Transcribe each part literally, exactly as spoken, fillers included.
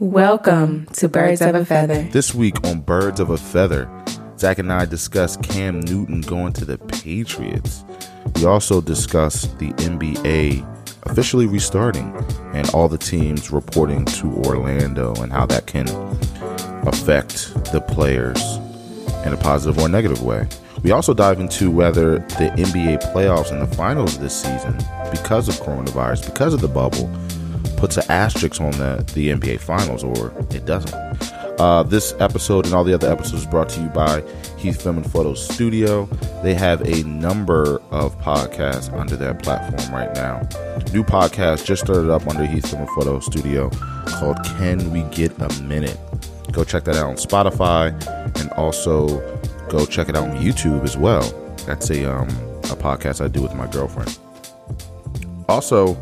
Welcome to Birds of a Feather. This week on Birds of a Feather, Zach and I discuss Cam Newton going to the Patriots. We also discuss the N B A officially restarting and all the teams reporting to Orlando and how that can affect the players in a positive or negative way. We also dive into whether the N B A playoffs and the finals this season, because of coronavirus, because of the bubble, puts an asterisk on the, the N B A finals, or it doesn't. Uh, this episode and all the other episodes is brought to you by Heath Film and Photo Studio. They have a number of podcasts under their platform right now. New podcast just started up under Heath Film and Photo Studio called Can We Get a Minute? Go check that out on Spotify, and also go check it out on YouTube as well. That's a, um, a podcast I do with my girlfriend. Also,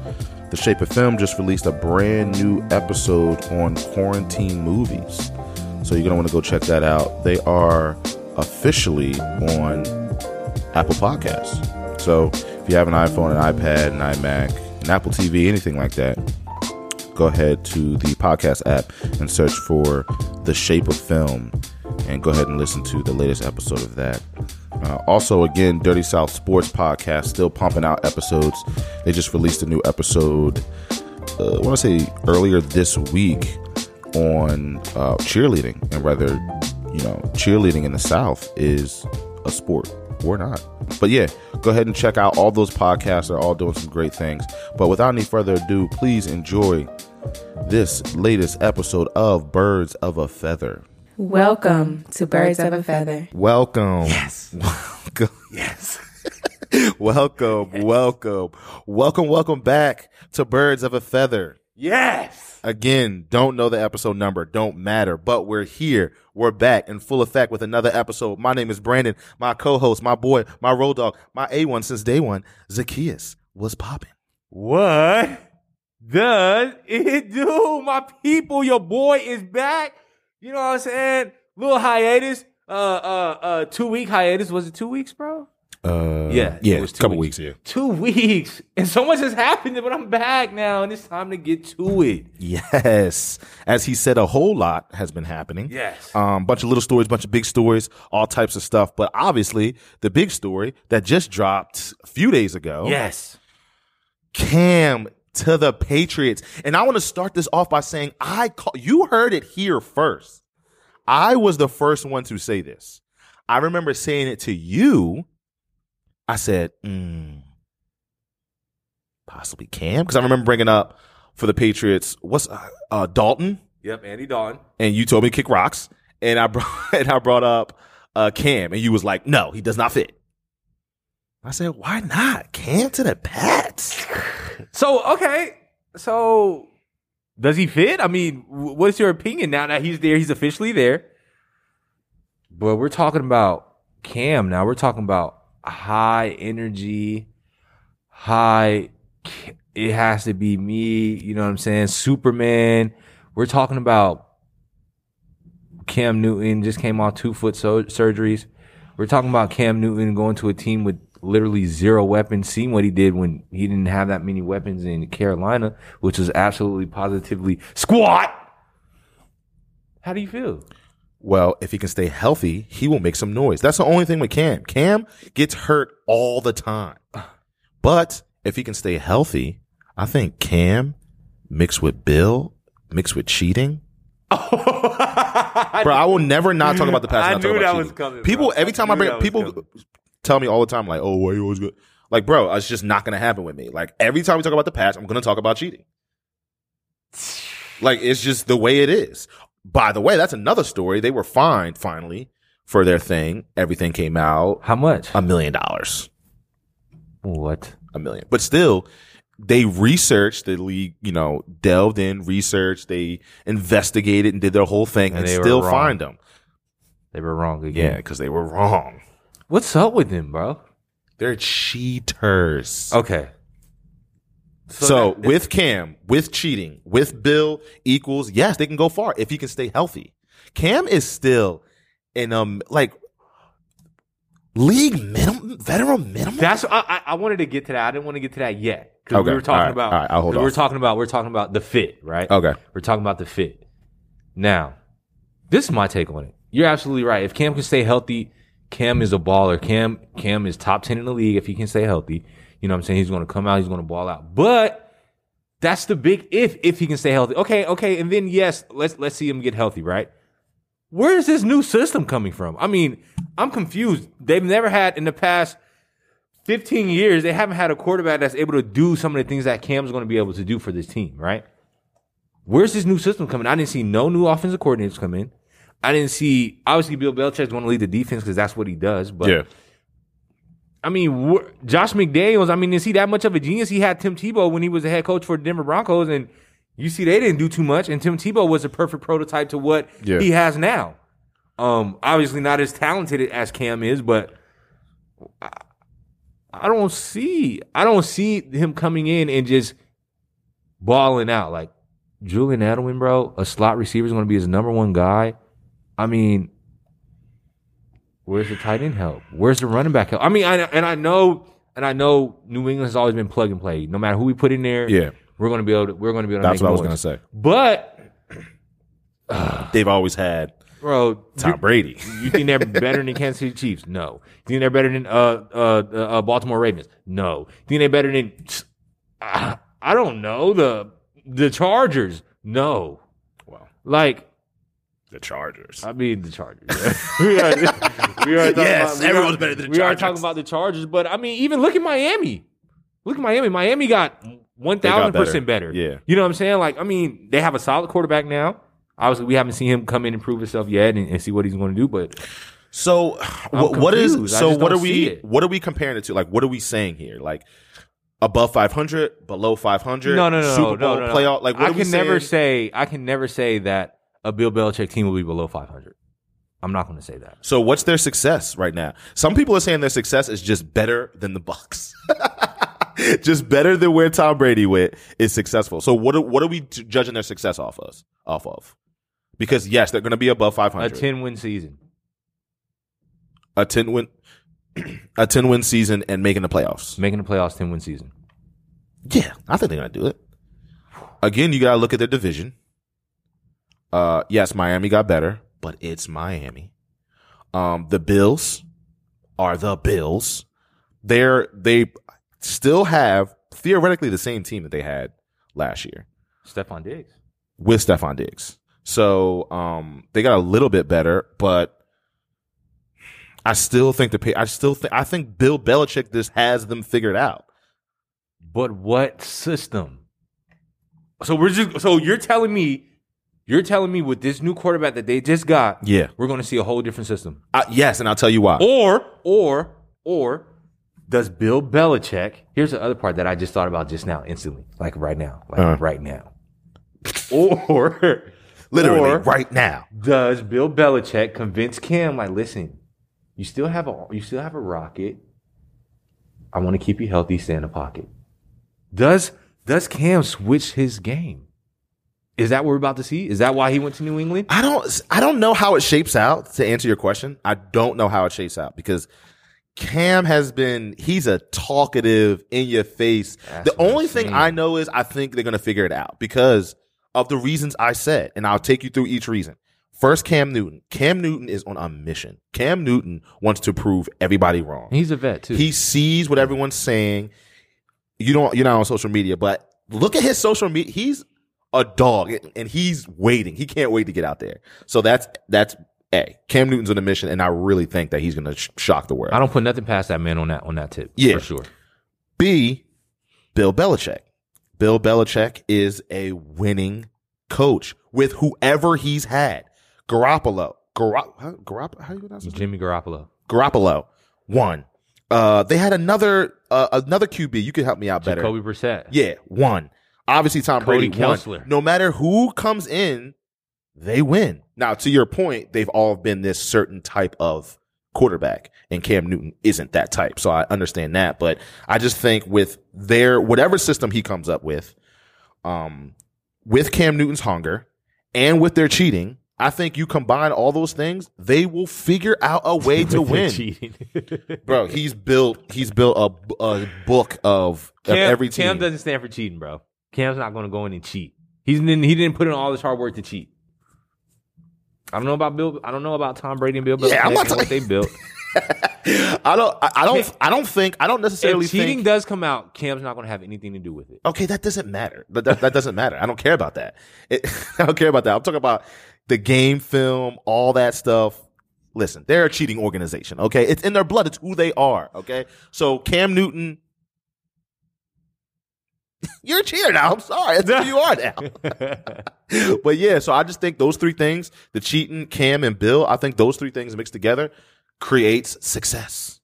The Shape of Film just released a brand new episode on quarantine movies, so you're going to want to go check that out. They are officially on Apple Podcasts. So if you have an iPhone, an iPad, an iMac, an Apple T V, anything like that, go ahead to the podcast app and search for The Shape of Film and go ahead and listen to the latest episode of that. Uh, also, again, Dirty South Sports Podcast, still pumping out episodes. They just released a new episode, uh, I want to say earlier this week, on uh, cheerleading. And whether, you know, cheerleading in the South is a sport or not. But yeah, go ahead and check out all those podcasts. They're all doing some great things. But without any further ado, please enjoy this latest episode of Birds of a Feather. Welcome to Birds of a Feather. Welcome. Yes. Welcome. Yes. Welcome. Yes. Welcome. Welcome. Welcome back to Birds of a Feather. Yes. Again, don't know the episode number. Don't matter. But we're here. We're back in full effect with another episode. My name is Brandon. My co-host, my boy, my road dog, my A one since day one, Zacchaeus. What's popping? What does it do, my people? Your boy is back. You know what I'm saying? Little hiatus, uh, uh, uh, two week hiatus. Was it two weeks, bro? Uh, yeah, yeah, it was a couple weeks. weeks. Yeah, two weeks, and so much has happened, but I'm back now, and it's time to get to it. Yes, as he said, a whole lot has been happening. Yes, um, bunch of little stories, bunch of big stories, all types of stuff. But obviously, the big story that just dropped a few days ago. Yes, Cam to the Patriots. And I want to start this off by saying, I call, you heard it here first. I was the first one to say this. I remember saying it to you. I said, mm, possibly Cam. Because I remember bringing up for the Patriots, what's uh, uh, Dalton? Yep, Andy Dalton. And you told me kick rocks. And I brought, and I brought up uh, Cam. And you was like, no, he does not fit. I said, why not? Cam to the Pats. So, okay. So, does he fit? I mean, what's your opinion now that he's there? He's officially there. But we're talking about Cam now. We're talking about high energy, high, it has to be me. You know what I'm saying? Superman. We're talking about Cam Newton just came off two foot so- surgeries. We're talking about Cam Newton going to a team with literally zero weapons, seeing what he did when he didn't have that many weapons in Carolina, which was absolutely positively squat. How do you feel? Well, if he can stay healthy, he will make some noise. That's the only thing with Cam. Cam gets hurt all the time. But if he can stay healthy, I think Cam mixed with Bill, mixed with cheating. Oh, I bro, knew, I will never not talk about the past. I knew that was coming. People, bro. every time I, I bring people coming. Tell me all the time, like, oh, why you always good? Like, bro, it's just not going to happen with me. Like, every time we talk about the past, I'm going to talk about cheating. Like, it's just the way it is. By the way, that's another story. They were fined, finally, for their thing. Everything came out. How much? A million dollars. What? A million. But still, they researched, the league, you know, delved in, researched, they investigated and did their whole thing, and, and still fined them. They were wrong again. Yeah, because they were wrong. What's up with them, bro? They're cheaters. Okay. So, so that, with Cam, with cheating, with Bill equals, yes, they can go far if he can stay healthy. Cam is still in, um, like, league minimum, veteran minimum. That's I, I wanted to get to that. I didn't want to get to that yet. Because okay. we were talking right. about, right. I'll hold on. We're talking about, we're talking about the fit, right? Okay. We're talking about the fit. Now, this is my take on it. You're absolutely right. If Cam can stay healthy, Cam is a baller. Cam Cam is top ten in the league if he can stay healthy. You know what I'm saying? He's going to come out. He's going to ball out. But that's the big if, if he can stay healthy. Okay, okay. And then, yes, let's let's see him get healthy, right? Where is this new system coming from? I mean, I'm confused. They've never had in the past fifteen years, they haven't had a quarterback that's able to do some of the things that Cam's going to be able to do for this team, right? Where's this new system coming? I didn't see no new offensive coordinators come in. I didn't see – obviously, Bill Belichick's going to lead the defense because that's what he does. But, yeah. I mean, wh- Josh McDaniels, I mean, is he that much of a genius? He had Tim Tebow when he was the head coach for the Denver Broncos, and you see they didn't do too much. And Tim Tebow was the perfect prototype to what yeah. he has now. Um, obviously not as talented as Cam is, but I, I don't see – I don't see him coming in and just balling out. Like, Julian Edelman, bro, a slot receiver is going to be his number one guy. I mean, where's the tight end help? Where's the running back help? I mean, I, and I know, and I know, New England has always been plug and play. No matter who we put in there, yeah, we're going to be able to. We're going to be able to. That's make what noise. I was going to say. But uh, they've always had, bro, Tom Brady. You think they're better than Kansas City Chiefs? No. You think they're better than uh, uh, uh, Baltimore Ravens? No. You think they're better than uh, I don't know the the Chargers? No. Wow. Like. The Chargers. I mean, the Chargers. Yeah. we are, we are yes, about, we everyone's are, better than the we Chargers. We are talking about the Chargers, but I mean, even look at Miami. Look at Miami. Miami got one thousand percent better. better. Yeah. You know what I'm saying? Like, I mean, they have a solid quarterback now. Obviously, we haven't seen him come in and prove himself yet and, and see what he's going to do, but So, I'm what confused. is so what are we what are we comparing it to? Like, what are we saying here? Like above five hundred, below five hundred, no, no, no, Super Bowl no, no, no. playoff, like what I are we can saying? never say I can never say that a Bill Belichick team will be below five hundred. I'm not going to say that. So what's their success right now? Some people are saying their success is just better than the Bucs. Just better than where Tom Brady went is successful. So what are, what are we judging their success off of? Off of? Because, yes, they're going to be above five hundred. A ten-win season. A ten-win a ten-win season and making the playoffs. Making the playoffs, ten-win season. Yeah, I think they're going to do it. Again, you got to look at their division. Uh, yes, Miami got better, but it's Miami. Um, the Bills are the Bills. They're, they still have theoretically the same team that they had last year. Stefon Diggs. With Stefon Diggs. So, um, they got a little bit better, but I still think the, I still think, I think Bill Belichick just has them figured out. But what system? So we're just, so you're telling me You're telling me with this new quarterback that they just got, yeah, we're going to see a whole different system. Uh, yes, and I'll tell you why. Or, or, or, does Bill Belichick? Here's the other part that I just thought about just now, instantly, like right now, like uh-huh. right now, or literally or, right now. Does Bill Belichick convince Cam, like, listen, you still have a, you still have a rocket. I want to keep you healthy. Stay in the pocket. Does Does Cam switch his game? Is that what we're about to see? Is that why he went to New England? I don't I don't know how it shapes out, to answer your question. I don't know how it shapes out because Cam has been – he's a talkative, in-your-face. The only thing I know is I think they're going to figure it out because of the reasons I said, and I'll take you through each reason. First, Cam Newton. Cam Newton is on a mission. Cam Newton wants to prove everybody wrong. He's a vet too. He sees what everyone's saying. You don't, you're not on social media, but look at his social media. He's – a dog, and he's waiting. He can't wait to get out there. So that's that's a Cam Newton's on a mission, and I really think that he's going to sh- shock the world. I don't put nothing past that man on that on that tip. Yeah, for sure. B, Bill Belichick. Bill Belichick is a winning coach with whoever he's had. Garoppolo, Garoppolo, how, Garoppolo, how do you pronounce his name? Jimmy Garoppolo. Garoppolo one. Uh, they had another uh, another Q B. You could help me out better. Jacoby Brissett. Yeah, one. Obviously, Tom Cody Brady Kessler. Won. No matter who comes in, they win. Now, to your point, they've all been this certain type of quarterback, and Cam Newton isn't that type. So I understand that, but I just think with their whatever system he comes up with, um, with Cam Newton's hunger and with their cheating, I think you combine all those things, they will figure out a way to win. Bro, he's built. He's built a, a book of, Cam, of every team. Cam doesn't stand for cheating, bro. Cam's not going to go in and cheat. He's he didn't put in all this hard work to cheat. I don't know about Bill. I don't know about Tom Brady and Bill Belichick yeah, and what they built. I don't. I don't. I, mean, I don't think. I don't necessarily. If cheating think, does come out, Cam's not going to have anything to do with it. Okay, that doesn't matter. That that, that doesn't matter. I don't care about that. It, I don't care about that. I'm talking about the game film, all that stuff. Listen, they're a cheating organization. Okay, it's in their blood. It's who they are. Okay, so Cam Newton. You're a cheater now. I'm sorry. That's who you are now. But, yeah, so I just think those three things, the cheating, Cam, and Bill, I think those three things mixed together creates success.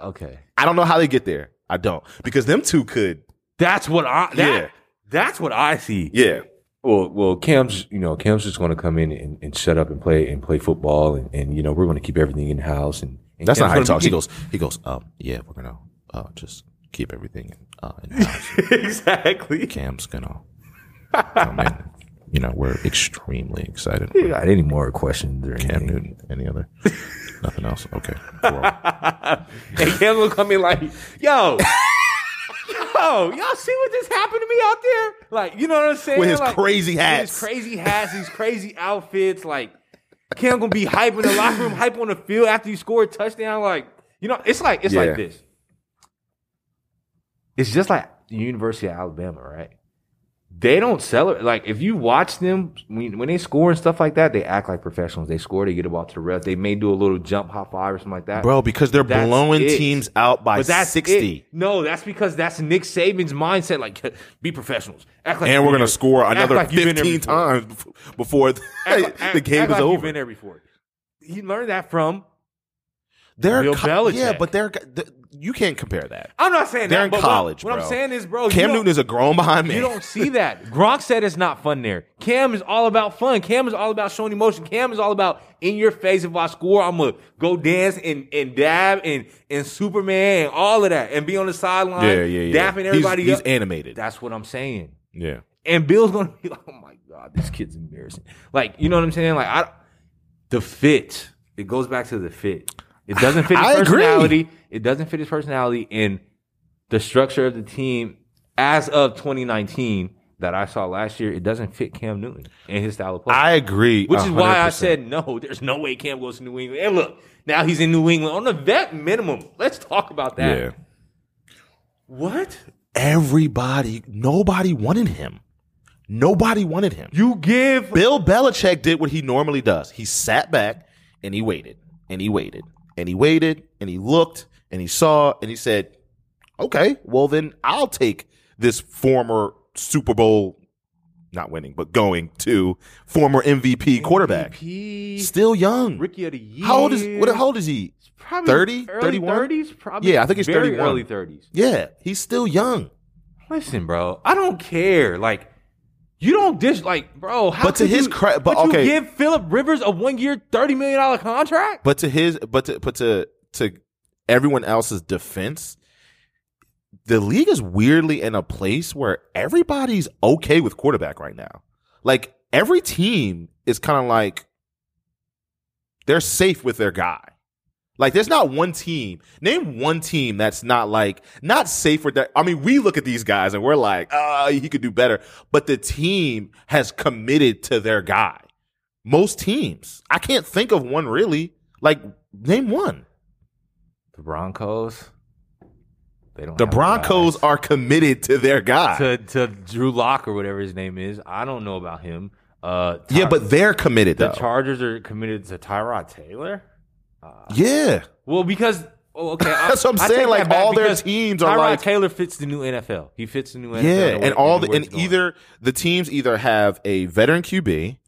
Okay. I don't know how they get there. I don't. Because them two could. That's what I that, yeah. That's what I see. Yeah. Well, well, Cam's, you know, Cam's just going to come in and, and shut up and play and play football. And, and you know, we're going to keep everything in-house. And, and That's Cam's not how he talks. Be, he goes, he goes um, yeah, we're going to uh, just – keep everything uh, in house. Exactly. Cam's gonna come in. You know, we're extremely excited. You got any more questions or Cam anything? Newton, any other? Nothing else? Okay. And Cam will come in like, yo, yo, y'all see what just happened to me out there? Like, you know what I'm saying? With his like, crazy hats. His crazy hats, these crazy outfits. Like, Cam gonna be hype in the locker room, hype on the field after you score a touchdown. Like, you know, it's like it's yeah. like this. It's just like the University of Alabama, right? They don't celebrate. Like, if you watch them, when, when they score and stuff like that, they act like professionals. They score, they get a ball to the ref. They may do a little jump, high five, or something like that. Bro, because they're that's blowing it. teams out by but that's sixty. It. No, that's because that's Nick Saban's mindset. Like, be professionals. Act like and we're going to score another like fifteen times before, before the, act, the game act is like over. You've been there before. He learned that from they're Bill co- Belichick. Yeah, but they're... they're You can't compare that. I'm not saying They're that. They're in college, what, what bro. What I'm saying is, bro. Cam Newton is a grown-behind man. You don't see that. Gronk said it's not fun there. Cam is all about fun. Cam is all about showing emotion. Cam is all about in your face. If I score, I'm going to go dance and, and dab and, and Superman and all of that and be on the sideline. Yeah, yeah, yeah. Dapping everybody he's, up. He's animated. That's what I'm saying. Yeah. And Bill's going to be like, oh, my God, this kid's embarrassing. Like, you know what I'm saying? Like, I, the fit. It goes back to the fit. It doesn't fit his I personality. Agree. It doesn't fit his personality in the structure of the team as of twenty nineteen that I saw last year. It doesn't fit Cam Newton and his style of play. I agree. Which one hundred percent. Is why I said, no, there's no way Cam goes to New England. And look, now he's in New England on the vet minimum. Let's talk about that. Yeah. What? Everybody, nobody wanted him. Nobody wanted him. You give. Bill Belichick did what he normally does. He sat back and he waited. And he waited, and he waited, and he looked, and he saw, and he said, okay, well, then I'll take this former Super Bowl, not winning, but going to former M V P quarterback. M V P, still young. Rookie of the year. How old is, what, how old is he? Probably thirty? thirty-one? thirties? Probably yeah, I think he's very thirty-one. Early thirties. Yeah, he's still young. Listen, bro, I don't care. Like, you don't dish like, bro. How but to his, you, cra- but okay. You give Philip Rivers a one-year, thirty million dollar contract. But to his, but to, but to, to everyone else's defense, the league is weirdly in a place where everybody's okay with quarterback right now. Like every team is kind of like they're safe with their guy. Like, there's not one team. Name one team that's not, like, not safe with that. I mean, we look at these guys and we're like, ah, oh, he could do better. But the team has committed to their guy. Most teams. I can't think of one, really. Like, name one. The Broncos. They don't the Broncos guys. Are committed to their guy. To, to Drew Lock or whatever his name is. I don't know about him. Uh, Ty- yeah, but they're committed, the though. The Chargers are committed to Tyrod Taylor? Uh, yeah. Well, because oh, okay, I, that's what I'm I saying. Like all their teams are Tyrod like Taylor fits the new N F L. He fits the new N F L. Yeah, and all the and either the teams either have a veteran Q B,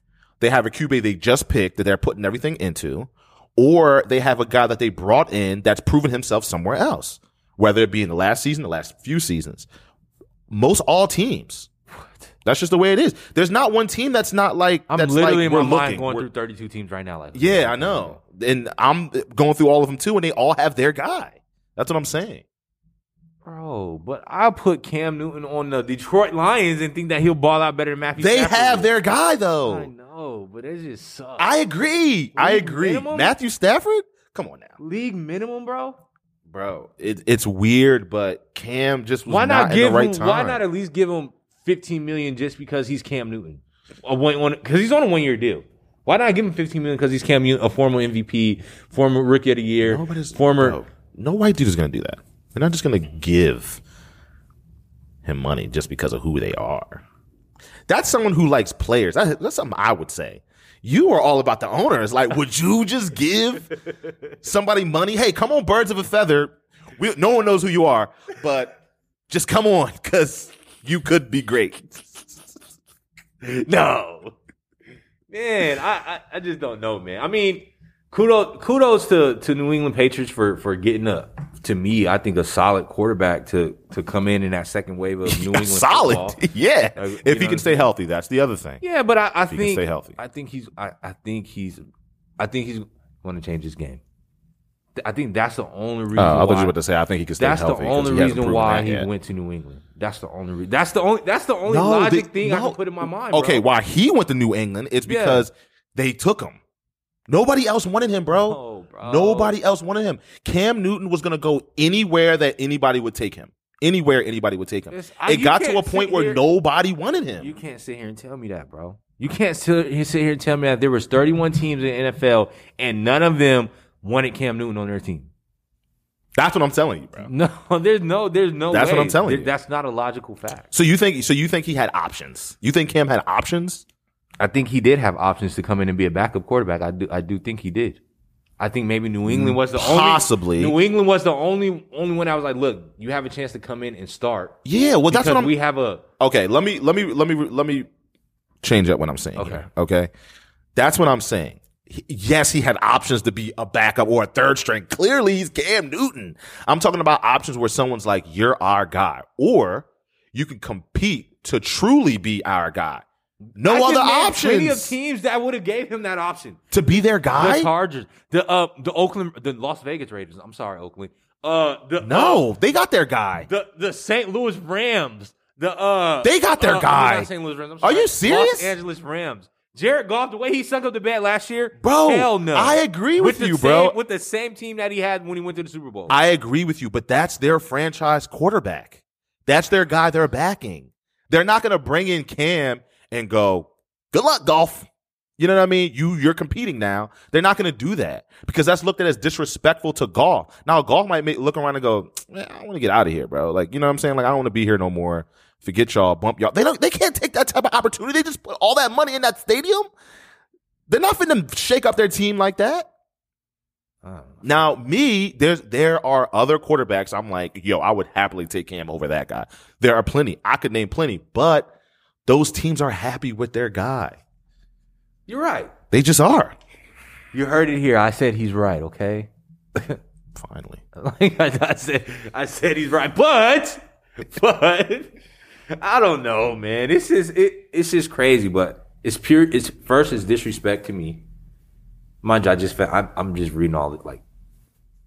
they have a Q B they just picked that they're putting everything into, or they have a guy that they brought in that's proven himself somewhere else, whether it be in the last season, the last few seasons. Most all teams. That's just the way it is. There's not one team that's not like I'm that's literally like, in my mind looking. going we're, through thirty-two teams right now. Like yeah, I know, and I'm going through all of them too, and they all have their guy. That's what I'm saying, bro. But I put Cam Newton on the Detroit Lions and think that he'll ball out better than Matthew. They Stafford. have their guy though. I know, but it just sucks. I agree. League I agree. Minimum? Matthew Stafford, come on now, league minimum, bro. Bro, it, it's weird, but Cam just was why not, not give in the right him, time. Why not at least give him fifteen million just because he's Cam Newton, a one because he's on a one year deal. Why not give him fifteen million dollars because he's Cam Newton, a former M V P, former Rookie of the Year, Nobody's, former no, no white dude is going to do that. They're not just going to give him money just because of who they are. That's someone who likes players. That's something I would say. You are all about the owners. Like, would you just give somebody money? Hey, come on, birds of a feather. We, no one knows who you are, but just come on because you could be great. No. Man, I, I, I just don't know, man. I mean, kudos kudos to, to New England Patriots for, for getting a, to me, I think a solid quarterback to, to come in in that second wave of New England solid. Football. Solid, yeah. Uh, if he can stay healthy, that's the other thing. Yeah, but I, I if think he can stay healthy. I think he's I, I think he's I think he's going to change his game. I think that's the only reason. Uh, I was just about to say I think he could stay that's healthy. That's the only reason why he yet. went to New England. That's the only reason. That's the only. That's the only no, logic they, thing no. I can put in my mind. Okay, bro. Why he went to New England is because yeah. they took him. Nobody else wanted him, bro. Oh, bro. Nobody else wanted him. Cam Newton was going to go anywhere that anybody would take him. Anywhere anybody would take him. It's, it got to a point where here. nobody wanted him. You can't sit here and tell me that, bro. You can't sit, sit here and tell me that there was thirty-one teams in the N F L and none of them wanted Cam Newton on their team. That's what I'm telling you, bro. No, there's no, there's no. That's way. what I'm telling there, you. That's not a logical fact. So you think? So you think he had options? You think Cam had options? I think he did have options to come in and be a backup quarterback. I do. I do think he did. I think maybe New England was the possibly only, New England was the only only one. I was like, look, you have a chance to come in and start. Yeah, well, that's what I'm. We have a okay. Let me let me let me let me change up what I'm saying. Okay, here, okay, that's what I'm saying. Yes, he had options to be a backup or a third string. Clearly, he's Cam Newton. I'm talking about options where someone's like, you're our guy. Or you can compete to truly be our guy. No I other options. Plenty of teams that would have gave him that option. To be their guy? The Chargers. The, uh, the Oakland, the Las Vegas Raiders. I'm sorry, Oakland. Uh, the, no, uh, they got their guy. The, the Saint Louis Rams. The uh, They got their uh, guy. Not Saint Louis Rams. I'm sorry. Are you serious? Los Angeles Rams. Jared Goff, the way he sunk up the bat last year, bro, hell no. I agree with, with you, same, bro. With the same team that he had when he went to the Super Bowl. I agree with you, but that's their franchise quarterback. That's their guy they're backing. They're not going to bring in Cam and go, good luck, Goff. You know what I mean? You, you're competing now. They're not going to do that because that's looked at as disrespectful to Goff. Now, Goff might make, look around and go, eh, I want to get out of here, bro. Like, you know what I'm saying? Like, I don't want to be here no more. Forget y'all, bump y'all. They don't. They can't take that type of opportunity. They just put all that money in that stadium. They're not finna shake up their team like that. Oh. Now, me, there's there are other quarterbacks. I'm like, yo, I would happily take Cam over that guy. There are plenty. I could name plenty, but those teams are happy with their guy. You're right. They just are. You heard it here. I said he's right. Okay. Finally, like I said, I said he's right, but but. I don't know, man. This is it. It's just crazy, but it's pure. It's first, it's disrespect to me. Mind you, I just found, I'm, I'm just reading all it. Like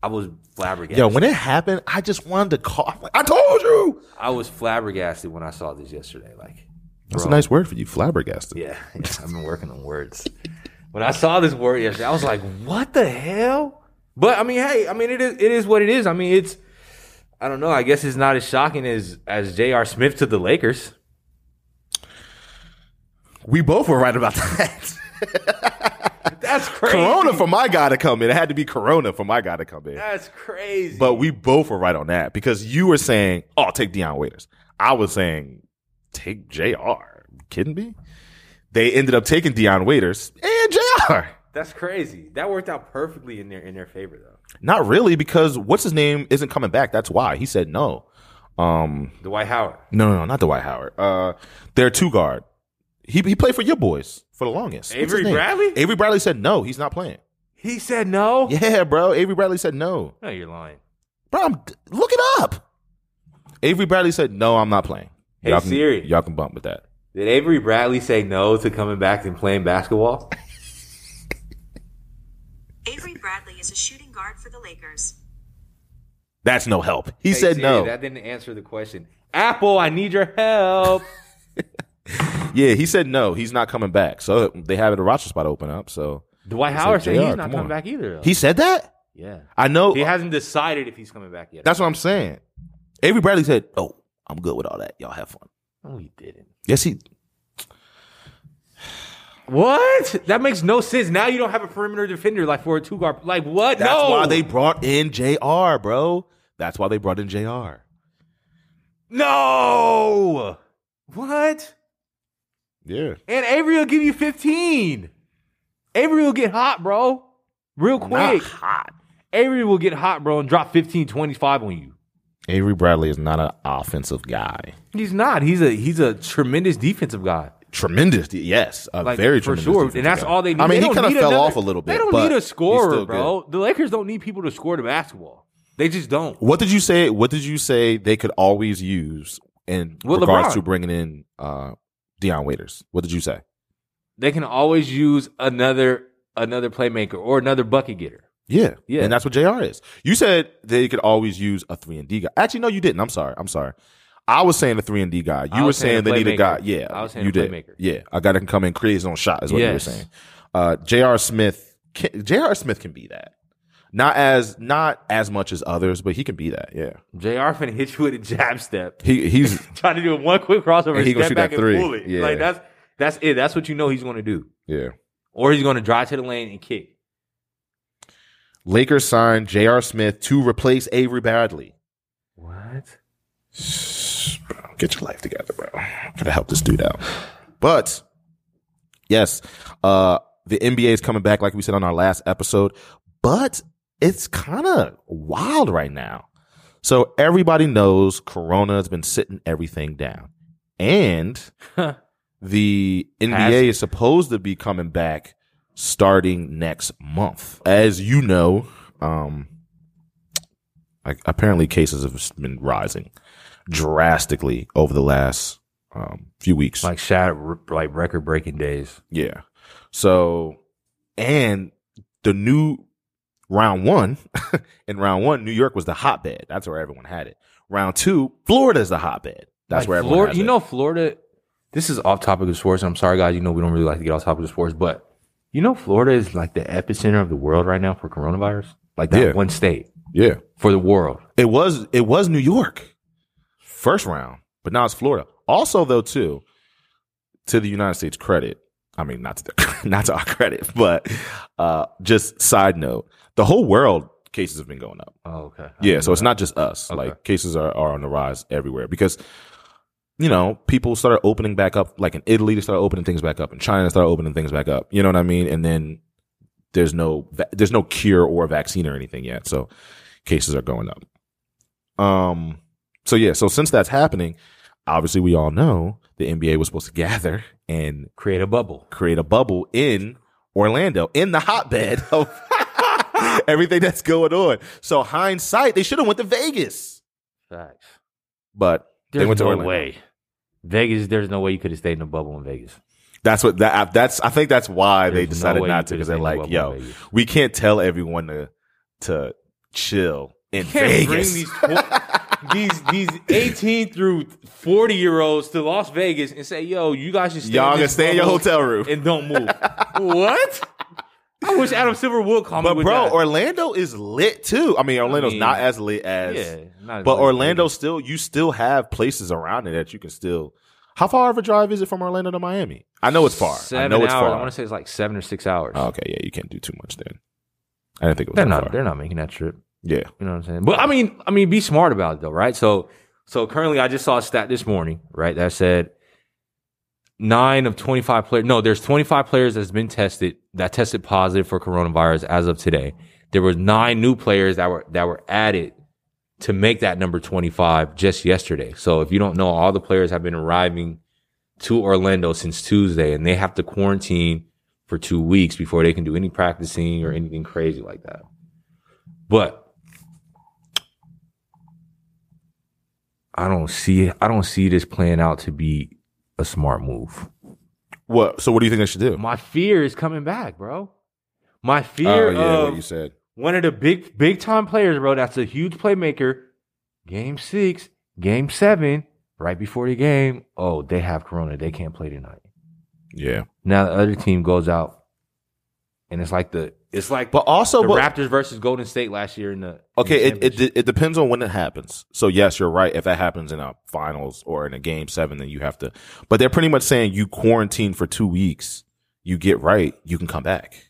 I was flabbergasted. Yo, when it happened, I just wanted to call. Like, I told you. I was flabbergasted when I saw this yesterday. Like that's bro, a nice word for you, flabbergasted. Yeah, yeah I've been working on words. When I saw this word yesterday, I was like, "What the hell?" But I mean, hey, I mean, it is it is what it is. I mean, it's. I don't know. I guess it's not as shocking as, as J R. Smith to the Lakers. We both were right about that. That's crazy. Corona for my guy to come in. It had to be Corona for my guy to come in. That's crazy. But we both were right on that because you were saying, oh, take Deion Waiters. I was saying, take J R. Are you kidding me? They ended up taking Deion Waiters and J R. That's crazy. That worked out perfectly in their in their favor, though. Not really, because what's his name isn't coming back. That's why he said no. Um, Dwight Howard. No, no, no, not Dwight Howard. Uh, their two guard. He he played for your boys for the longest. Avery Bradley. Avery Bradley said no. He's not playing. He said no. Yeah, bro. Avery Bradley said no. No, you're lying, bro. I'm, look it up. Avery Bradley said no. I'm not playing. Hey y'all can, Siri, y'all can bump with that. Did Avery Bradley say no to coming back and playing basketball? Avery Bradley is a shooting guard for the Lakers. That's no help. He hey, said Siri, no. That didn't answer the question. Apple, I need your help. Yeah, he said no. He's not coming back. So they have a roster spot open up. So Dwight Howard said he's not coming on. back either. Though. He said that? Yeah. I know. He hasn't decided if he's coming back yet. That's what I'm saying. Avery Bradley said, oh, I'm good with all that. Y'all have fun. No, he didn't. Yes, he What? That makes no sense. Now you don't have a perimeter defender like for a two guard. Like what? That's no. why they brought in J R, bro. That's why they brought in J R. No. What? Yeah. And Avery will give you fifteen. Avery will get hot, bro. Real quick. Not hot. Avery will get hot, bro, and drop fifteen, twenty-five on you. Avery Bradley is not an offensive guy. He's not. He's a he's a tremendous defensive guy. Tremendous, yes, a like, very for tremendous sure, and that's guy. All they need. I mean, they he kind of fell another, off a little bit. They don't but need a scorer, bro. Good. The Lakers don't need people to score the basketball. They just don't. What did you say? What did you say they could always use in With regards LeBron. to bringing in uh, Deion Waiters? What did you say? They can always use another another playmaker or another bucket getter. Yeah, yeah, and that's what J R is. You said they could always use a three and D guy. Actually, no, you didn't. I'm sorry. I'm sorry. I was saying the three and D guy. You were saying, saying they need a guy. Yeah, I was saying you did. Playmaker. Yeah, I got to come in, create his own shot is what yes. you were saying. Uh, J R. Smith, can, J R. Smith can be that. Not as not as much as others, but he can be that. Yeah, J R finna hit you with a jab step. He he's trying to do one quick crossover, and he step back and three. pull it. Yeah. Like that's that's it. That's what you know he's going to do. Yeah, or he's going to drive to the lane and kick. Lakers signed J R. Smith to replace Avery Bradley. What? Get your life together, bro. Gotta help this dude out. But yes, uh, the N B A is coming back, like we said on our last episode. But it's kind of wild right now. So everybody knows Corona has been sitting everything down, and the N B A is supposed to be coming back starting next month. As you know, um, like apparently cases have been rising drastically over the last um, few weeks, like shatter, like record breaking days. Yeah. So, and the new round one, in round one, New York was the hotbed. That's where everyone had it. Round two, Florida is the hotbed. That's like where everyone. Florida, has you it. know, Florida. This is off topic of sports. I'm sorry, guys. You know, we don't really like to get off topic of sports, but you know, Florida is like the epicenter of the world right now for coronavirus. Like that yeah. one state. Yeah, for the world. It was. It was New York. First round, but now it's Florida. Also, though, too, to the United States credit, I mean, not to the, not to our credit, but uh, just side note, the whole world cases have been going up. Oh, okay. I yeah, so it's that. not just us. Okay. Like cases are, are on the rise everywhere because, you know, people started opening back up. Like in Italy, they started opening things back up. In China, they started opening things back up. You know what I mean? And then there's no there's no cure or vaccine or anything yet, so cases are going up. Um. So, yeah, so since that's happening, obviously we all know the N B A was supposed to gather and create a bubble. Create a bubble in Orlando, in the hotbed of everything that's going on. So, hindsight, they should have went to Vegas. Facts. But there's they went to no Orlando. way. Vegas, there's no way you could have stayed in a bubble in Vegas. That's what that that's I think that's why there's they decided no not to, because they're like, yo, we can't tell everyone to to chill in Vegas. These these eighteen through forty year olds to Las Vegas and say, yo, you guys should stay, Y'all in, stay in your hotel room and don't move. What? I wish Adam Silver would call me with that. But, bro, Orlando is lit too. I mean, Orlando's I mean, not as lit as, yeah, not as but lit Orlando still, you still have places around it that you can still. How far of a drive is it from Orlando to Miami? I know it's far. Seven I know it's hours. far. I want to say it's like seven or six hours. Oh, okay, yeah, you can't do too much then. I didn't think it was they're that not, far. They're not making that trip. Yeah. You know what I'm saying? But I mean, I mean, be smart about it though, right? So, so currently I just saw a stat this morning, right? That said nine of twenty-five players. No, there's twenty-five players that's been tested, that tested positive for coronavirus as of today. There were nine new players that were, that were added to make that number twenty-five just yesterday. So if you don't know, all the players have been arriving to Orlando since Tuesday and they have to quarantine for two weeks before they can do any practicing or anything crazy like that. But I don't see I don't see this playing out to be a smart move. What? So what do you think they should do? My fear is coming back, bro. My fear oh, yeah, of what you said. One of the big big time players, bro, that's a huge playmaker. Game six, game seven, right before the game. Oh, they have corona. They can't play tonight. Yeah. Now the other team goes out, and it's like the it's like but also, the but, Raptors versus Golden State last year in the okay. In the it, it it depends on when it happens. So yes, you're right. If that happens in a finals or in a game seven, then you have to. But they're pretty much saying you quarantine for two weeks. you get right, you can come back.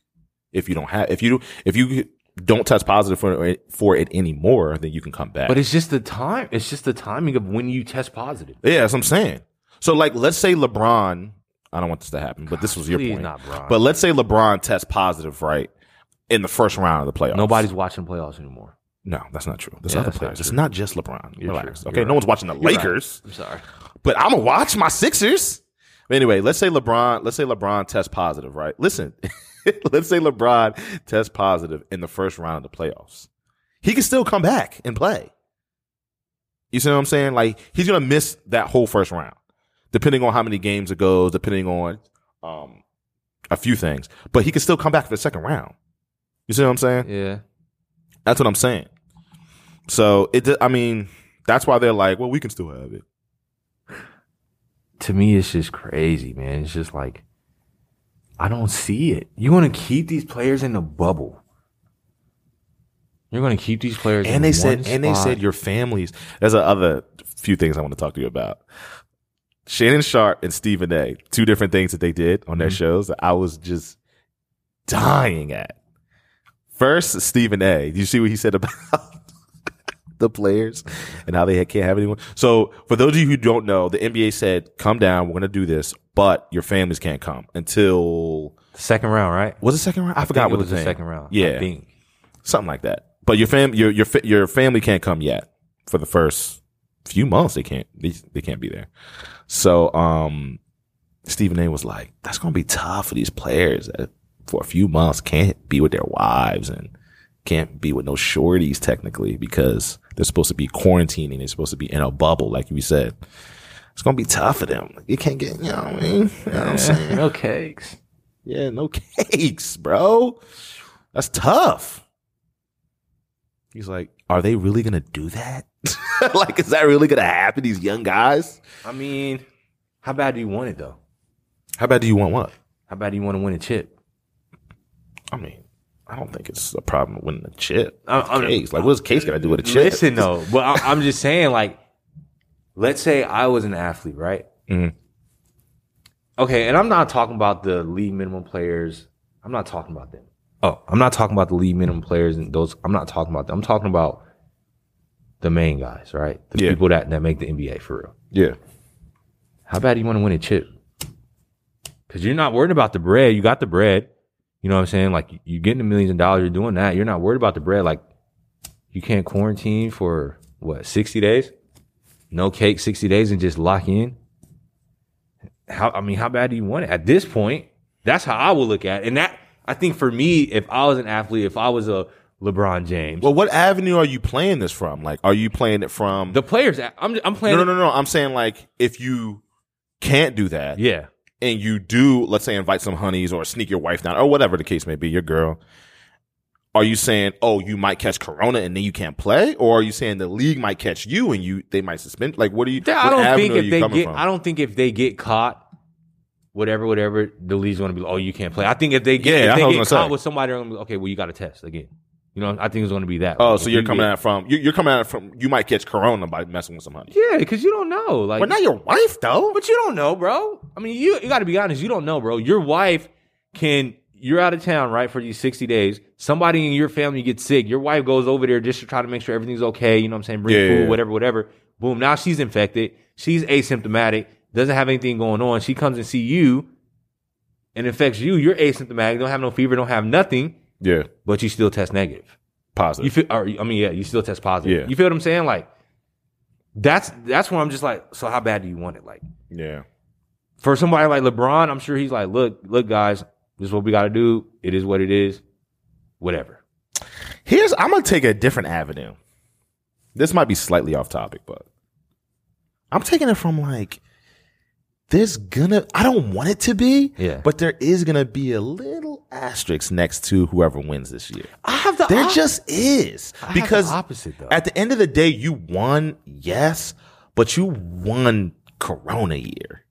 If you don't have, if you if you don't test positive for it, for it anymore, then you can come back. But it's just the time. It's just the timing of when you test positive. Yeah, that's what I'm saying. So, like, let's say LeBron. I don't want this to happen, but God, this was your point. Not Bron. But let's say LeBron tests positive, right, in the first round of the playoffs. Nobody's watching playoffs anymore. No, that's not true. There's yeah, other players. It's not just LeBron. You're Relax. True. Okay, You're no right. one's watching the You're Lakers. Right. I'm sorry, but I'm gonna watch my Sixers. But anyway, let's say LeBron. Let's say LeBron tests positive, right? Listen, let's say LeBron tests positive in the first round of the playoffs. He can still come back and play. You see what I'm saying? Like, he's gonna miss that whole first round, depending on how many games it goes, depending on um, a few things. But he can still come back for the second round. You see what I'm saying? Yeah, that's what I'm saying. So, it. I mean, that's why they're like, well, we can still have it. To me, it's just crazy, man. It's just like, I don't see it. You want to keep these players in the bubble. You're going to keep these players and in they one said, spot. And they said your families. There's another few things I want to talk to you about. Shannon Sharp and Stephen A, two different things that they did on their mm-hmm. shows that I was just dying at. First, Stephen A. Do you see what he said about the players and how they can't have anyone? So for those of you who don't know, the N B A said, come down, we're going to do this, but your families can't come until the second round, right? Was it second round? I, I forgot what it was. The thing. Second round. Yeah. I think. Something like that. But your fam your your your family can't come yet. For the first few months they can't they, they can't be there. So um Stephen A was like, that's going to be tough for these players that for a few months can't be with their wives and can't be with no shorties technically because they're supposed to be quarantining. They're supposed to be in a bubble, like you said. It's going to be tough for them. You can't get, you know what I mean? You know what I'm saying? No cakes. Yeah, no cakes, bro. That's tough. He's like, are they really going to do that? Like, is that really going to happen, these young guys? I mean, how bad do you want it, though? How bad do you want what? How bad do you want to win a chip? I mean, I don't think it's a problem winning a chip. I mean, Case. Like, what's Case gonna do with a chip? Listen, though, but I, I'm just saying, like, let's say I was an athlete, right? Mm-hmm. Okay, and I'm not talking about the league minimum players. I'm not talking about them. Oh, I'm not talking about the league minimum players and those. I'm not talking about them. I'm talking about the main guys, right? The yeah. people that, that make the N B A for real. Yeah. How bad do you want to win a chip? Because you're not worried about the bread. You got the bread. You know what I'm saying? Like, you're getting the millions of dollars, you're doing that. You're not worried about the bread. Like, you can't quarantine for, what, sixty days? No cake, sixty days, and just lock in? How I mean, how bad do you want it? At this point, that's how I would look at it. And that, I think for me, if I was an athlete, if I was a LeBron James. Well, what avenue are you playing this from? Like, are you playing it from? The players. I'm, I'm playing. No, no, no, no. I'm saying, like, if you can't do that. Yeah. And you do, let's say, invite some honeys or sneak your wife down or whatever the case may be, your girl. Are you saying, oh, you might catch corona and then you can't play, or are you saying the league might catch you and you they might suspend? Like, what do you? I don't think if they get, from? I don't think if they get caught, whatever, whatever, the league's going to be, oh, you can't play. I think if they get, yeah, if they get caught say. with somebody, they're going to be, okay, well, you got to test again. You know, I think it's going to be that. Oh, way. so if you're you coming get, at it from you're, you're coming at it from you might catch corona by messing with somebody. Yeah, because you don't know. Like, but not your wife though. But you don't know, bro. I mean, you you got to be honest. You don't know, bro. Your wife can. You're out of town, right, for these sixty days. Somebody in your family gets sick. Your wife goes over there just to try to make sure everything's okay. You know what I'm saying? Bring yeah, food, yeah. whatever, whatever. Boom. Now she's infected. She's asymptomatic. Doesn't have anything going on. She comes and see you, and infects you. You're asymptomatic. Don't have no fever. Don't have nothing. Yeah, but you still test negative, positive. You feel, or, I mean, yeah, you still test positive. Yeah. You feel what I'm saying? Like, that's that's where I'm just like, so how bad do you want it? Like, yeah, for somebody like LeBron, I'm sure he's like, look, look, guys, this is what we got to do. It is what it is. Whatever. Here's I'm gonna take a different avenue. This might be slightly off topic, but I'm taking it from like. There's gonna, I don't want it to be, yeah. but there is gonna be a little asterisk next to whoever wins this year. I have the There op- just is. I because have the opposite, though. At the end of the day, you won, yes, but you won Corona year.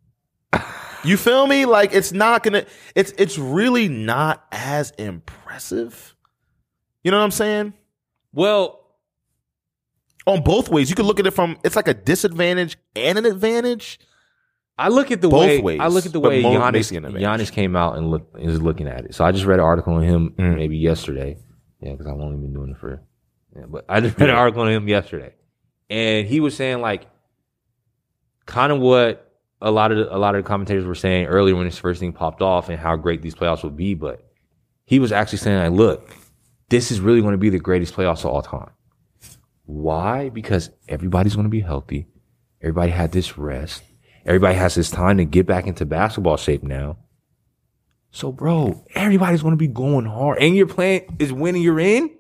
You feel me? Like, it's not gonna, it's, it's really not as impressive. You know what I'm saying? Well, on both ways, you can look at it from, it's like a disadvantage and an advantage. I look at the Both way ways, I look at the way Giannis, Giannis came out and look, is looking at it. So I just read an article on him mm. maybe yesterday. Yeah, because I've only been doing it for. Yeah, but I just read an article on him yesterday, and he was saying like, kind of what a lot of the, a lot of the commentators were saying earlier when his first thing popped off and how great these playoffs would be. But he was actually saying like, look, this is really going to be the greatest playoffs of all time. Why? Because everybody's going to be healthy. Everybody had this rest. Everybody has this time to get back into basketball shape now. So, bro, everybody's going to be going hard. And your plan is winning, you're in?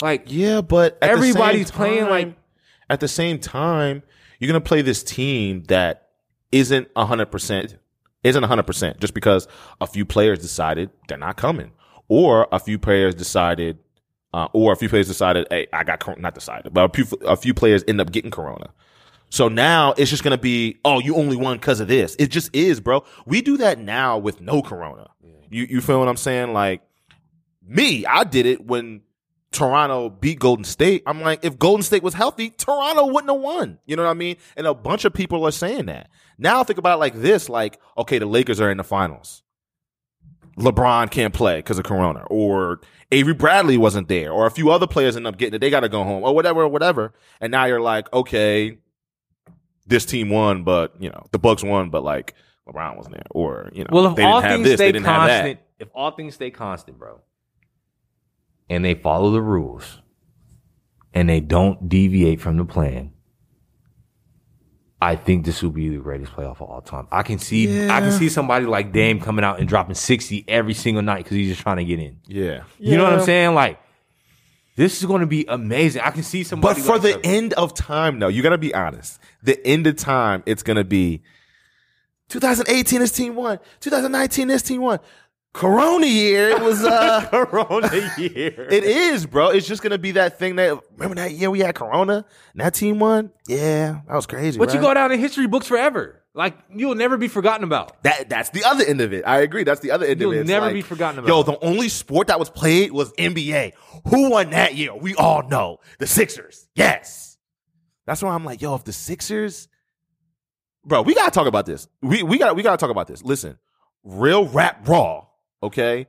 Like, yeah, but at everybody's the same playing time, like. At the same time, you're going to play this team that isn't one hundred percent, isn't one hundred percent just because a few players decided they're not coming. Or a few players decided, uh, or a few players decided, hey, I got, not decided, but a few, a few players end up getting corona. So now it's just going to be, oh, you only won because of this. It just is, bro. We do that now with no corona. Yeah. You you feel what I'm saying? Like, me, I did it when Toronto beat Golden State. I'm like, if Golden State was healthy, Toronto wouldn't have won. You know what I mean? And a bunch of people are saying that. Now think about it like this. Like, okay, the Lakers are in the finals. LeBron can't play because of corona. Or Avery Bradley wasn't there. Or a few other players end up getting it. They got to go home. Or whatever, or whatever. And now you're like, okay, this team won, but, you know, the Bucks won, but, like, LeBron wasn't there. Or, you know, well, they didn't have this, they didn't have that. If all things stay constant, bro, and they follow the rules, and they don't deviate from the plan, I think this will be the greatest playoff of all time. I can see yeah. I can see somebody like Dame coming out and dropping sixty every single night because he's just trying to get in. Yeah. You yeah. know what I'm saying? Like, this is going to be amazing. I can see somebody. But for the end of time, though, you got to be honest. The end of time, it's going to be twenty eighteen, this team won. twenty nineteen, this team won. Corona year, it was. Uh, Corona year. It is, bro. It's just going to be that thing that, remember that year we had Corona and that team won? Yeah, that was crazy. But right? You go down in history books forever. Like, you'll never be forgotten about. That That's the other end of it. I agree. That's the other end you'll of it. You'll never like, be forgotten about. Yo, the only sport that was played was N B A. Who won that year? We all know. The Sixers. Yes. That's why I'm like, yo, if the Sixers. Bro, we got to talk about this. We we got we got to talk about this. Listen, real rap raw, okay?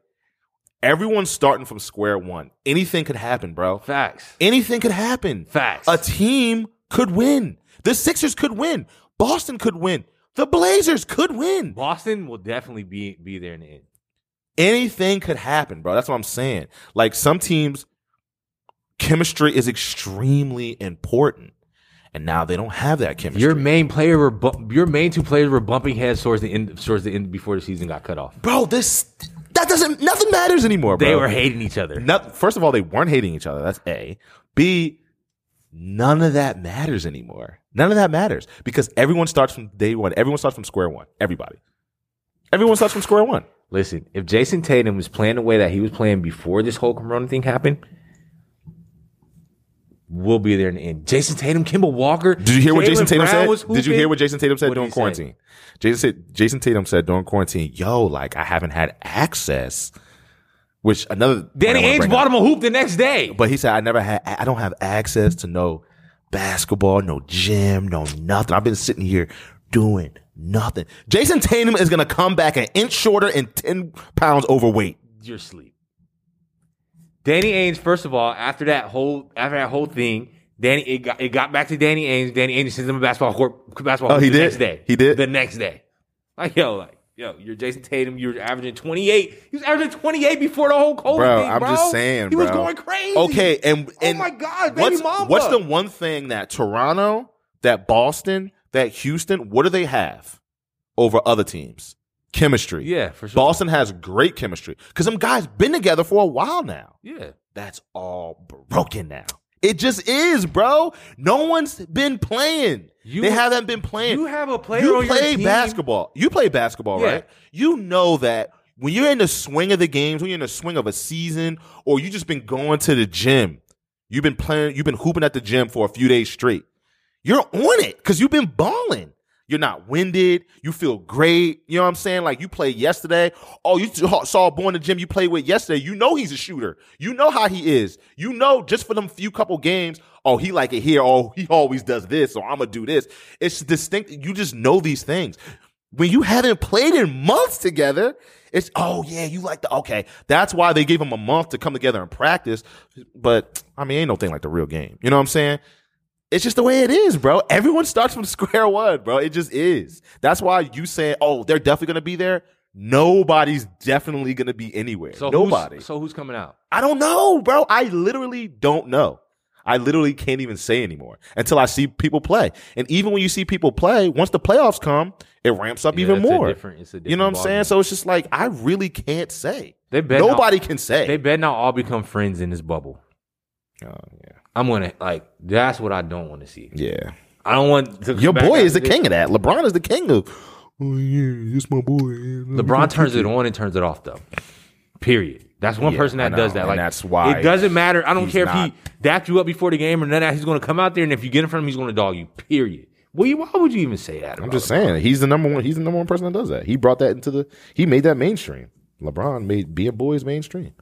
Everyone's starting from square one. Anything could happen, bro. Facts. Anything could happen. Facts. A team could win. The Sixers could win. Boston could win. The Blazers could win. Boston will definitely be be there in the end. Anything could happen, bro. That's what I'm saying. Like, some teams, chemistry is extremely important, and now they don't have that chemistry. Your main player, were bu- your main two players were bumping heads towards the end, towards the end before the season got cut off. Bro, this that doesn't nothing matters anymore. Bro. They were hating each other. No, first of all, they weren't hating each other. That's A. B. None of that matters anymore. None of that matters because everyone starts from day one. Everyone starts from square one. Everybody. Everyone starts from square one. Listen, if Jayson Tatum was playing the way that he was playing before this whole corona thing happened, we'll be there in the end. Jayson Tatum, Kemba Walker. Did you hear what Jayson Tatum said? Did you hear what Jayson Tatum said during quarantine? Jayson said, Jayson Tatum said during quarantine, yo, like, I haven't had access. Which another Danny Ainge bought him a hoop the next day. But he said, I never had, I don't have access to no basketball, no gym, no nothing. I've been sitting here doing nothing. Jayson Tatum is going to come back an inch shorter and ten pounds overweight. You're asleep. Danny Ainge, first of all, after that whole, after that whole thing, Danny, it got, it got back to Danny Ainge. Danny Ainge sends him a basketball court, basketball court oh, the did? next day. He did? The next day. Like, yo, like. Yo, you're Jayson Tatum. You were averaging twenty-eight. He was averaging twenty-eight before the whole COVID bro, thing, bro. I'm just saying, he bro. He was going crazy. Okay, and, and oh my God, baby what's, mama. What's the one thing that Toronto, that Boston, that Houston, what do they have over other teams? Chemistry. Yeah, for sure. Boston has great chemistry because them guys been together for a while now. Yeah. That's all broken now. It just is, bro. No one's been playing. You, they haven't been playing. You have a player you on play your team. Basketball. You play basketball, yeah. right? You know that when you're in the swing of the games, when you're in the swing of a season, or you just been going to the gym, you've been playing, you've been hooping at the gym for a few days straight. You're on it because you've been balling. You're not winded. You feel great. You know what I'm saying? Like, you played yesterday. Oh, you saw a boy in the gym you played with yesterday. You know he's a shooter. You know how he is. You know just for them few couple games, oh, he like it here. Oh, he always does this, so I'm going to do this. It's distinct. You just know these things. When you haven't played in months together, it's, oh, yeah, you like the, okay. That's why they gave him a month to come together and practice. But, I mean, ain't no thing like the real game. You know what I'm saying? It's just the way it is, bro. Everyone starts from square one, bro. It just is. That's why you say, oh, they're definitely going to be there. Nobody's definitely going to be anywhere. So Nobody. Who's, so who's coming out? I don't know, bro. I literally don't know. I literally can't even say anymore until I see people play. And even when you see people play, once the playoffs come, it ramps up yeah, even more. A different, it's a different you know what I'm saying? Game. So it's just like, I really can't say. They Nobody not, can say. They better not all become friends in this bubble. Oh, yeah. I'm going to, like, that's what I don't want to see. Yeah. I don't want to. Your boy is the this. king of that. LeBron is the king of, oh, yeah, it's my boy. LeBron turns it on and turns it off, though. Period. That's one yeah, person that does that. Like, that's why it doesn't matter. I don't care not, if he dapped you up before the game or none of that. He's going to come out there, and if you get in front of him, he's going to dog you. Period. Well, why would you even say that? I'm just saying LeBron? he's the number one. He's the number one person that does that. He brought that into the. He made that mainstream. LeBron made being boys mainstream.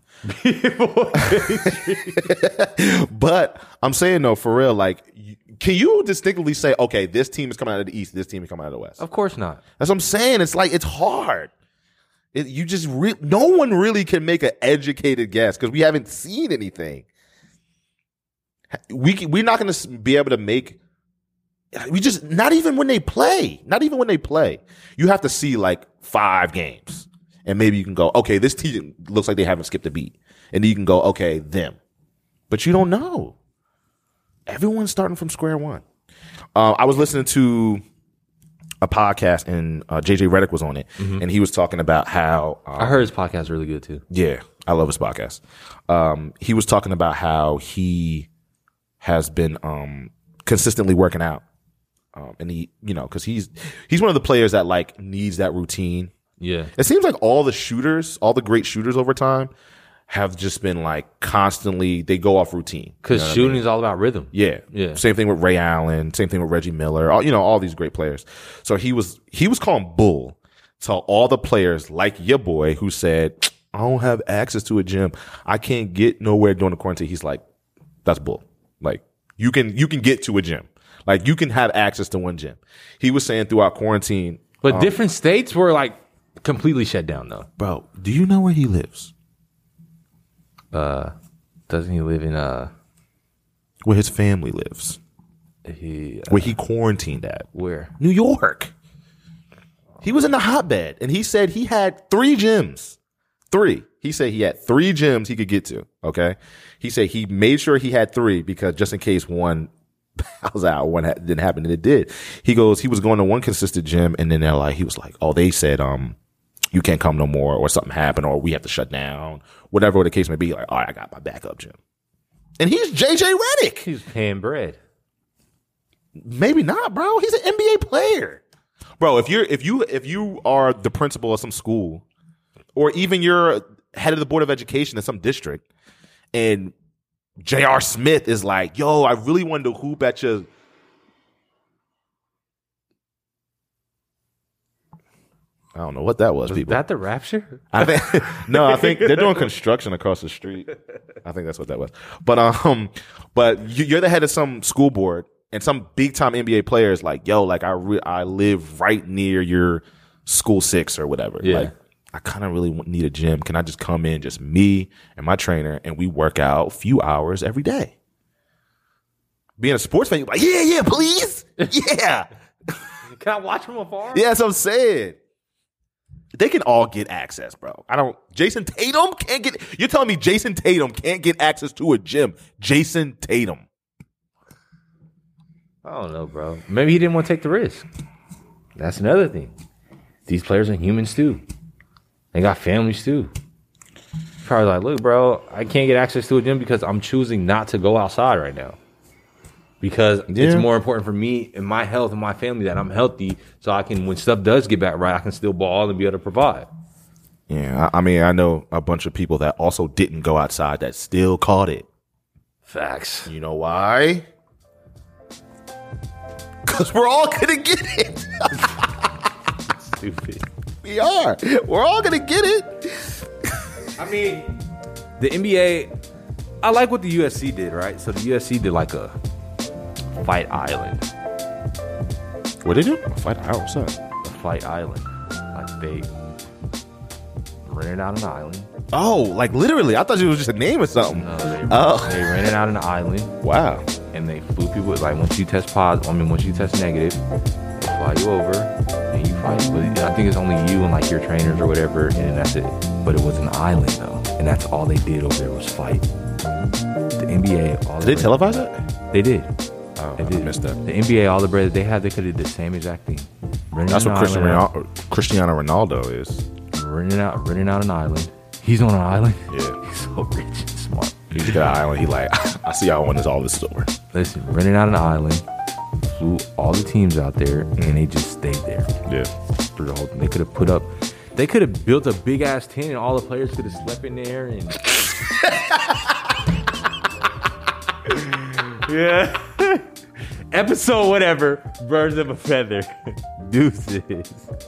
But I'm saying though, for real, like, can you distinctly say, okay, this team is coming out of the East, this team is coming out of the West? Of course not. That's what I'm saying. It's like it's hard. It, you just re- no one really can make an educated guess because we haven't seen anything. We can, we're not going to be able to make. We just not even when they play, not even when they play. You have to see like five games, and maybe you can go, okay, this team looks like they haven't skipped a beat, and then you can go, okay, them. But you don't know. Everyone's starting from square one. Uh, I was listening to a podcast, and uh, J J Redick was on it, mm-hmm. and he was talking about how um, I heard his podcast is really good too. Yeah, I love his podcast. Um, he was talking about how he has been um, consistently working out, um, and he, you know, because he's he's one of the players that like needs that routine. Yeah, it seems like all the shooters, all the great shooters over time, have just been like constantly they go off routine because you know shooting I mean? is all about rhythm. Yeah, yeah. Same thing with Ray Allen. Same thing with Reggie Miller. All, you know, all these great players. So he was he was calling bull to all the players like your boy who said, "I don't have access to a gym. I can't get nowhere during the quarantine." He's like, "That's bull. Like you can you can get to a gym. Like you can have access to one gym." He was saying throughout quarantine, but um, different states were like completely shut down though. Bro, do you know where he lives? Uh, doesn't he live in uh where his family lives? He uh, where he quarantined at? Where? New York. He was in the hotbed, and he said he had three gyms. Three. He said he had three gyms he could get to. Okay. He said he made sure he had three because just in case one was out, one didn't happen, and it did. He goes, he was going to one consistent gym, and then they're like, he was like, oh, they said, um. you can't come no more, or something happened, or we have to shut down, whatever the case may be. Like, all right, I got my backup gym. And he's J J Redick. He's paying bread. Maybe not, bro. He's an N B A player. Bro, if you're if you if you are the principal of some school, or even you're head of the board of education in some district, and J R. Smith is like, yo, I really wanted to hoop at your I don't know what that was, was people. Is that the Rapture? I think no, I think they're doing construction across the street. I think that's what that was. But um, but you're the head of some school board, and some big time N B A player is like, yo, like I re- I live right near your school six or whatever. Yeah. Like I kind of really need a gym. Can I just come in, just me and my trainer, and we work out a few hours every day? Being a sports fan, you're like, yeah, yeah, please, yeah. Can I watch from afar? Yeah, that's what I'm saying. They can all get access, bro. I don't. Jason Tatum can't get. You're telling me Jason Tatum can't get access to a gym? Jason Tatum. I don't know, bro. Maybe he didn't want to take the risk. That's another thing. These players are humans too. They got families too. Probably like, look, bro, I can't get access to a gym because I'm choosing not to go outside right now. Because yeah. it's more important for me and my health and my family that I'm healthy so I can, when stuff does get back right, I can still ball and be able to provide. Yeah, I, I mean, I know a bunch of people that also didn't go outside that still caught it. Facts. You know why? Because we're all going to get it. Stupid. We are. We're all going to get it. I mean, the N B A, I like what the U F C did, right? So the U F C did like a... Fight Island. What did they do? Fight Island. What's that? The Fight Island. Like they rented out an island. Oh, like literally? I thought it was just a name or something. No, they, oh. they rented out an island. Wow. And they flew people. Like once you test positive, I mean once you test negative, they fly you over and you fight. But I think it's only you and like your trainers or whatever, and that's it. But it was an island though, and that's all they did over there was fight. The N B A. All did the they televise it? They did. Oh, I missed that. The N B A, all the bread that they had, they could have did the same exact thing. Renting That's what Cristiano Ronaldo, Cristiano Ronaldo is. Renting out, renting out an island. He's on an island. Yeah, he's so rich and smart. He's got an island. He like, I see y'all want this all this over. Listen, renting out an island, flew all the teams out there, mm. and they just stayed there. Yeah, through the whole thing. They could have put up, they could have built a big ass tent, and all the players could have slept in there. And yeah. Episode whatever, birds of a feather. Deuces.